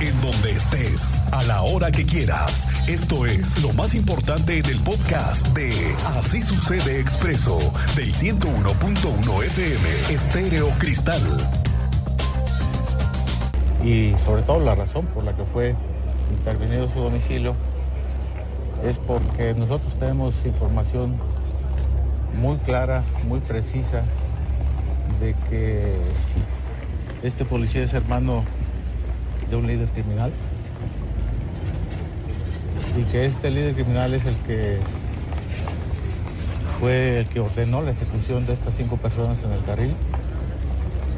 en donde estés, a la hora que quieras. Esto es lo más importante en el podcast de Así Sucede Expreso, del 101.1 FM Estéreo Cristal. Y sobre todo la razón por la que fue intervenido su domicilio es porque nosotros tenemos información muy clara, muy precisa, de que este policía es hermano de un líder criminal y que este líder criminal es el que fue el que ordenó la ejecución de estas 5 personas en el carril,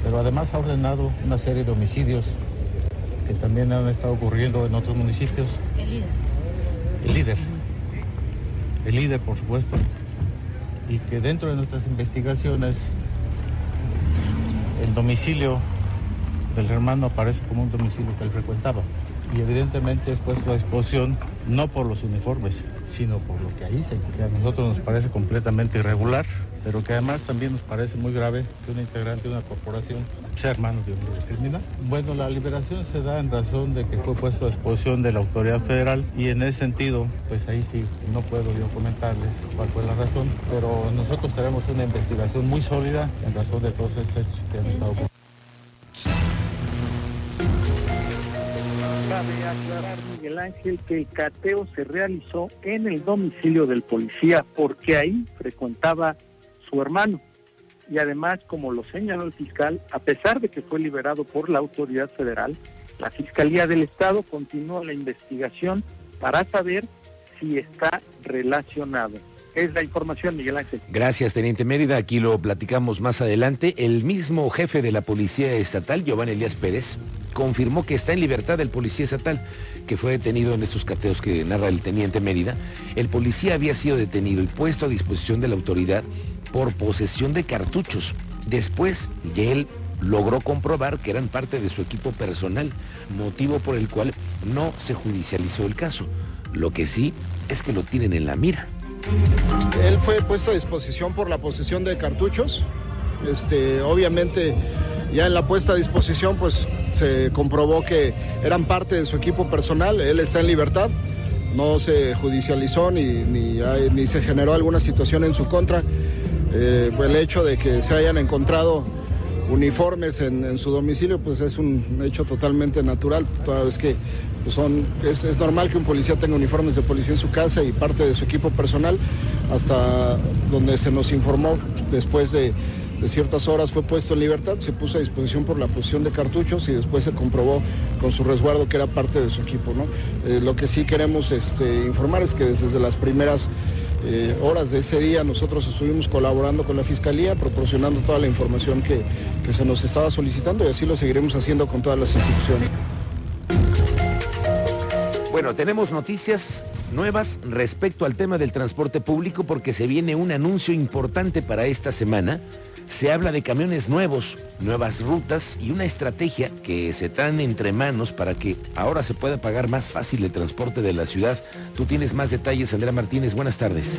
pero además ha ordenado una serie de homicidios que también han estado ocurriendo en otros municipios. El líder, por supuesto, y que dentro de nuestras investigaciones el domicilio del hermano aparece como un domicilio que él frecuentaba y evidentemente es puesto a disposición no por los uniformes, sino por lo que ahí se encuentra. A nosotros nos parece completamente irregular, pero que además también nos parece muy grave que un integrante de una corporación sea hermano de un criminal. Bueno, la liberación se da en razón de que fue puesto a disposición de la autoridad federal y en ese sentido, pues ahí sí, no puedo yo comentarles cuál fue la razón, pero nosotros tenemos una investigación muy sólida en razón de todos estos hechos que han estado ocurriendo. Cabe aclarar, Miguel Ángel, que el cateo se realizó en el domicilio del policía porque ahí frecuentaba su hermano. Y además, como lo señaló el fiscal, a pesar de que fue liberado por la autoridad federal, la Fiscalía del Estado continúa la investigación para saber si está relacionado. Es la información, Miguel Ángel. Gracias, Teniente Mérida. Aquí lo platicamos más adelante. El mismo jefe de la Policía Estatal, Giovanni Elías Pérez, confirmó que está en libertad el policía estatal que fue detenido en estos cateos que narra el Teniente Mérida. El policía había sido detenido y puesto a disposición de la autoridad por posesión de cartuchos. Después, y él logró comprobar que eran parte de su equipo personal, motivo por el cual no se judicializó el caso. Lo que sí es que lo tienen en la mira. Él fue puesto a disposición por la posesión de cartuchos. Obviamente, ya en la puesta a disposición, pues se comprobó que eran parte de su equipo personal. Él está en libertad. No se judicializó ni se generó alguna situación en su contra. El hecho de que se hayan encontrado uniformes en su domicilio, pues es un hecho totalmente natural, toda vez que pues es normal que un policía tenga uniformes de policía en su casa y parte de su equipo personal, hasta donde se nos informó después de ciertas horas fue puesto en libertad, se puso a disposición por la posesión de cartuchos y después se comprobó con su resguardo que era parte de su equipo, ¿no? Lo que sí queremos informar es que desde las primeras horas de ese día nosotros estuvimos colaborando con la Fiscalía, proporcionando toda la información que se nos estaba solicitando y así lo seguiremos haciendo con todas las instituciones. Bueno, tenemos noticias nuevas respecto al tema del transporte público porque se viene un anuncio importante para esta semana. Se habla de camiones nuevos, nuevas rutas y una estrategia que se traen entre manos para que ahora se pueda pagar más fácil el transporte de la ciudad. Tú tienes más detalles, Andrea Martínez. Buenas tardes.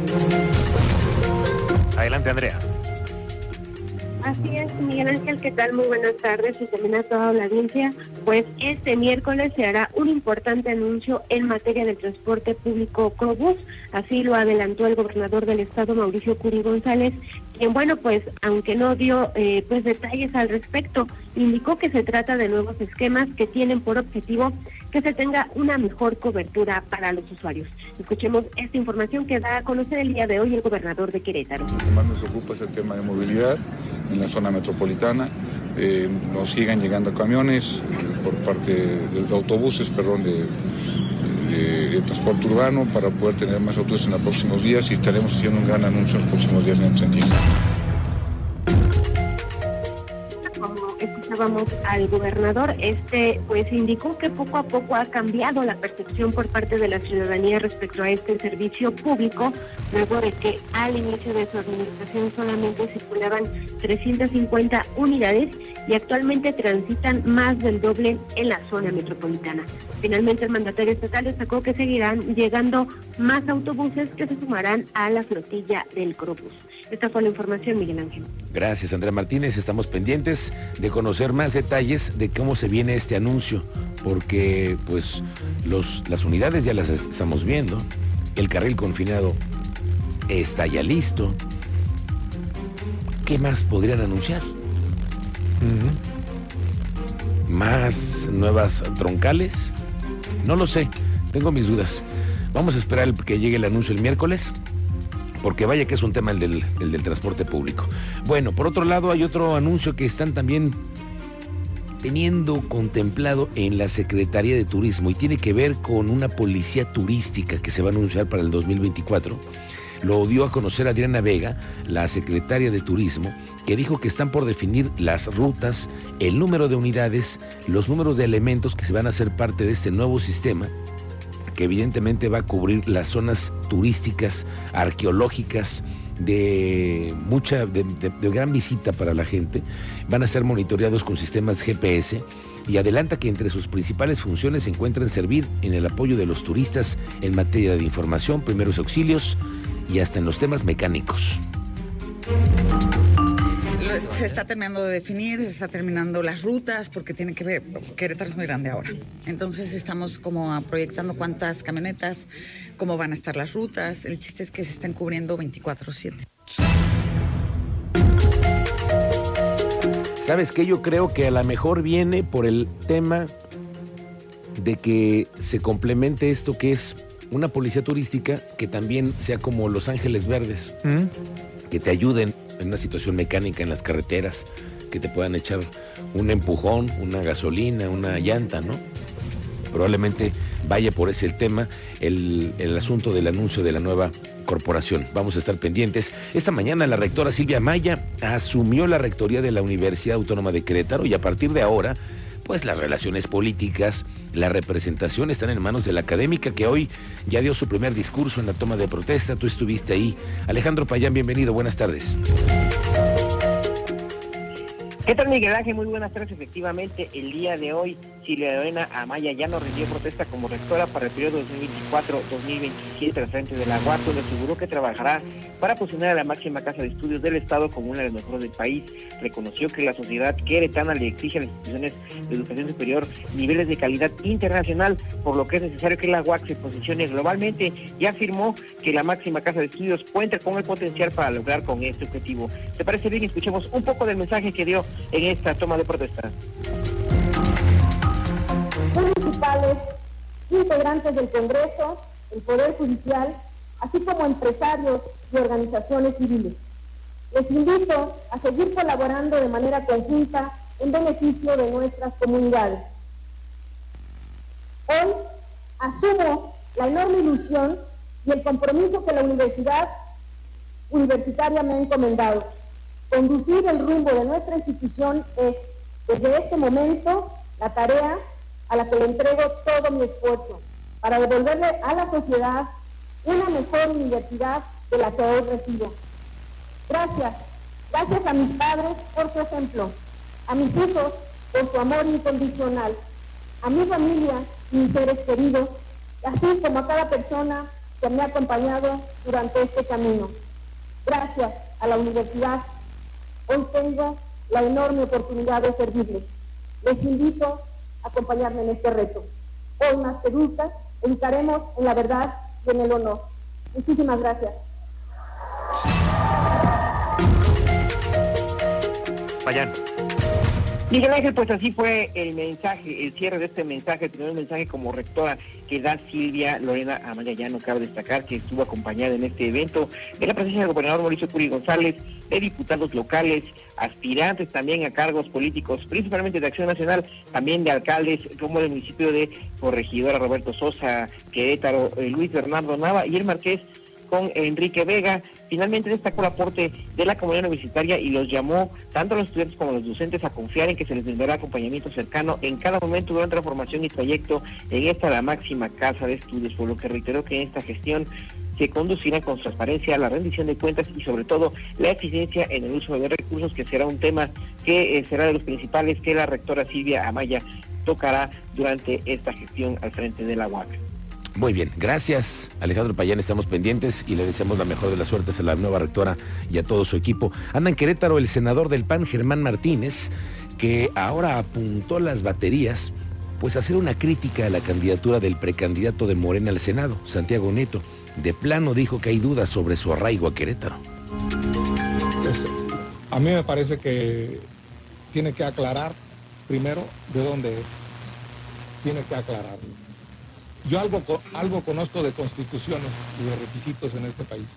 Adelante, Andrea. Así es, Miguel Ángel, ¿qué tal? Muy buenas tardes y también a toda la audiencia. Pues este miércoles se hará un importante anuncio en materia del transporte público Qrobús, así lo adelantó el gobernador del estado, Mauricio Curi González, quien, bueno, pues aunque no dio detalles al respecto, indicó que se trata de nuevos esquemas que tienen por objetivo que se tenga una mejor cobertura para los usuarios. Escuchemos esta información que da a conocer el día de hoy el gobernador de Querétaro. Lo que más nos ocupa es el tema de movilidad en la zona metropolitana. Nos sigan llegando camiones por parte de autobuses, de transporte urbano para poder tener más autobuses en los próximos días y estaremos haciendo un gran anuncio en los próximos días en ese sentido. Escuchábamos al gobernador, pues indicó que poco a poco ha cambiado la percepción por parte de la ciudadanía respecto a este servicio público, luego de que al inicio de su administración solamente circulaban 350 unidades y actualmente transitan más del doble en la zona metropolitana. Finalmente, el mandatario estatal destacó que seguirán llegando más autobuses que se sumarán a la flotilla del Qrobús. Esta fue la información, Miguel Ángel. Gracias, Andrea Martínez. Estamos pendientes de conocer más detalles de cómo se viene este anuncio porque pues las unidades ya las estamos viendo, el carril confinado está ya listo. ¿Qué más podrían anunciar? ¿Más nuevas troncales? No lo sé, tengo mis dudas. Vamos a esperar que llegue el anuncio el miércoles, porque vaya que es un tema el del transporte público. Bueno, por otro lado hay otro anuncio que están también teniendo contemplado en la Secretaría de Turismo y tiene que ver con una policía turística que se va a anunciar para el 2024. Lo dio a conocer Adriana Vega, la secretaria de Turismo, que dijo que están por definir las rutas, el número de unidades, los números de elementos que se van a hacer parte de este nuevo sistema, que evidentemente va a cubrir las zonas turísticas, arqueológicas, de gran visita para la gente. Van a ser monitoreados con sistemas GPS y adelanta que entre sus principales funciones se encuentran servir en el apoyo de los turistas en materia de información, primeros auxilios y hasta en los temas mecánicos. Se está terminando de definir, se está terminando las rutas, porque tiene que ver, Querétaro es muy grande ahora. Entonces estamos como proyectando cuántas camionetas, cómo van a estar las rutas. El chiste es que se estén cubriendo 24/7. ¿Sabes qué? Yo creo que a lo mejor viene por el tema de que se complemente esto que es una policía turística que también sea como Los Ángeles Verdes, que te ayuden en una situación mecánica en las carreteras, que te puedan echar un empujón, una gasolina, una llanta, ¿no? Probablemente vaya por ese tema el asunto del anuncio de la nueva corporación. Vamos a estar pendientes. Esta mañana la rectora Silvia Amaya asumió la rectoría de la Universidad Autónoma de Querétaro y a partir de ahora, pues las relaciones políticas, la representación están en manos de la académica que hoy ya dio su primer discurso en la toma de protesta. Tú estuviste ahí. Alejandro Payán, bienvenido, buenas tardes. ¿Qué tal, Miguel Ángel? Muy buenas tardes. Efectivamente, el día de hoy, Silvia Amaya ya no rindió protesta como rectora para el periodo 2024-2027 al frente de la UAC, donde aseguró que trabajará para posicionar a la máxima casa de estudios del Estado como una de las mejores del país. Reconoció que la sociedad queretana le exige a las instituciones de educación superior niveles de calidad internacional, por lo que es necesario que la UAC se posicione globalmente, y afirmó que la máxima casa de estudios cuenta con el potencial para lograr con este objetivo. ¿Te parece bien? Escuchemos un poco del mensaje que dio en esta toma de protesta. Municipales, integrantes del Congreso, el Poder Judicial, así como empresarios y organizaciones civiles. Les invito a seguir colaborando de manera conjunta en beneficio de nuestras comunidades. Hoy asumo la enorme ilusión y el compromiso que la universidad universitaria me ha encomendado. Conducir el rumbo de nuestra institución es, desde este momento, la tarea a la que le entrego todo mi esfuerzo para devolverle a la sociedad una mejor universidad de la que hoy recibo. Gracias, gracias a mis padres por su ejemplo, a mis hijos por su amor incondicional, a mi familia y mis seres queridos, así como a cada persona que me ha acompañado durante este camino. Gracias a la universidad, hoy tengo la enorme oportunidad de servirles. Les invito acompañarme en este reto. Hoy más que nunca, entraremos en la verdad y en el honor. Muchísimas gracias. Vayan. Miguel Ángel, pues así fue el mensaje, el cierre de este mensaje, el primer mensaje como rectora que da Silvia Lorena Amaya. Ya no cabe destacar que estuvo acompañada en este evento de la presencia del gobernador Mauricio Curi González, de diputados locales, aspirantes también a cargos políticos, principalmente de Acción Nacional, también de alcaldes, como del municipio de Corregidora, Roberto Sosa, Querétaro, Luis Bernardo Nava y el Marqués con Enrique Vega. Finalmente destacó el aporte de la comunidad universitaria y los llamó, tanto a los estudiantes como a los docentes, a confiar en que se les brindará acompañamiento cercano en cada momento durante la formación y trayecto en esta la máxima casa de estudios, por lo que reiteró que en esta gestión se conducirá con transparencia la rendición de cuentas y sobre todo la eficiencia en el uso de recursos, que será un tema que será de los principales que la rectora Silvia Amaya tocará durante esta gestión al frente de la UAC. Muy bien, gracias Alejandro Payán, estamos pendientes y le deseamos la mejor de las suertes a la nueva rectora y a todo su equipo. Anda en Querétaro el senador del PAN, Germán Martínez, que ahora apuntó las baterías pues hacer una crítica a la candidatura del precandidato de Morena al Senado, Santiago Nieto. De plano dijo que hay dudas sobre su arraigo a Querétaro. Pues, a mí me parece que tiene que aclarar primero de dónde es. Tiene que aclararlo. Yo algo conozco de constituciones y de requisitos en este país.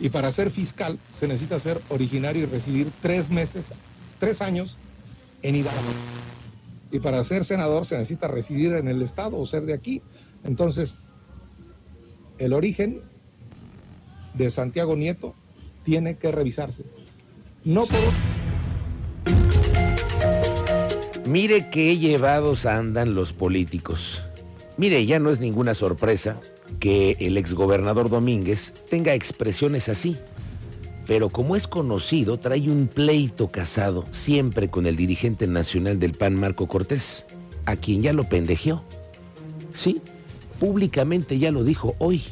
Y para ser fiscal se necesita ser originario y residir 3 años en Hidalgo. Y para ser senador se necesita residir en el estado o ser de aquí. Entonces, el origen de Santiago Nieto tiene que revisarse. No por... Mire qué llevados andan los políticos. Mire, ya no es ninguna sorpresa que el exgobernador Domínguez tenga expresiones así. Pero como es conocido, trae un pleito casado siempre con el dirigente nacional del PAN, Marko Cortés, a quien ya lo pendejeó. Sí, públicamente ya lo dijo hoy,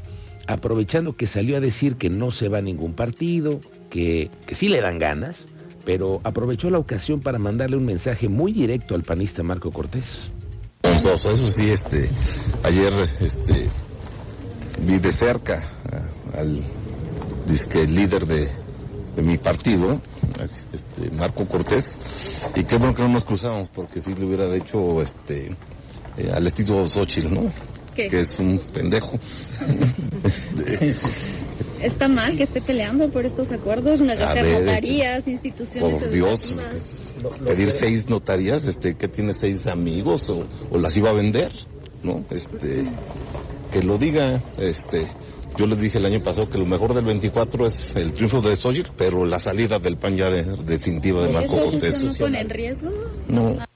aprovechando que salió a decir que no se va a ningún partido, que sí le dan ganas, pero aprovechó la ocasión para mandarle un mensaje muy directo al panista Marko Cortés. Eso sí, ayer vi de cerca al disque líder de mi partido, Marko Cortés, y qué bueno que no nos cruzamos, porque sí le hubiera hecho al estilo Xochitl, ¿no? ¿Qué? Que es un pendejo. Está mal que esté peleando por estos acuerdos, negociar notarías, instituciones... Por Dios, pedir 6 notarías, que tiene 6 amigos, o las iba a vender, ¿no? Que lo diga, yo les dije el año pasado que lo mejor del 24 es el triunfo de Xochitl, pero la salida del PAN ya definitiva de Marko Cortés. ¿Eso no pone en riesgo? No.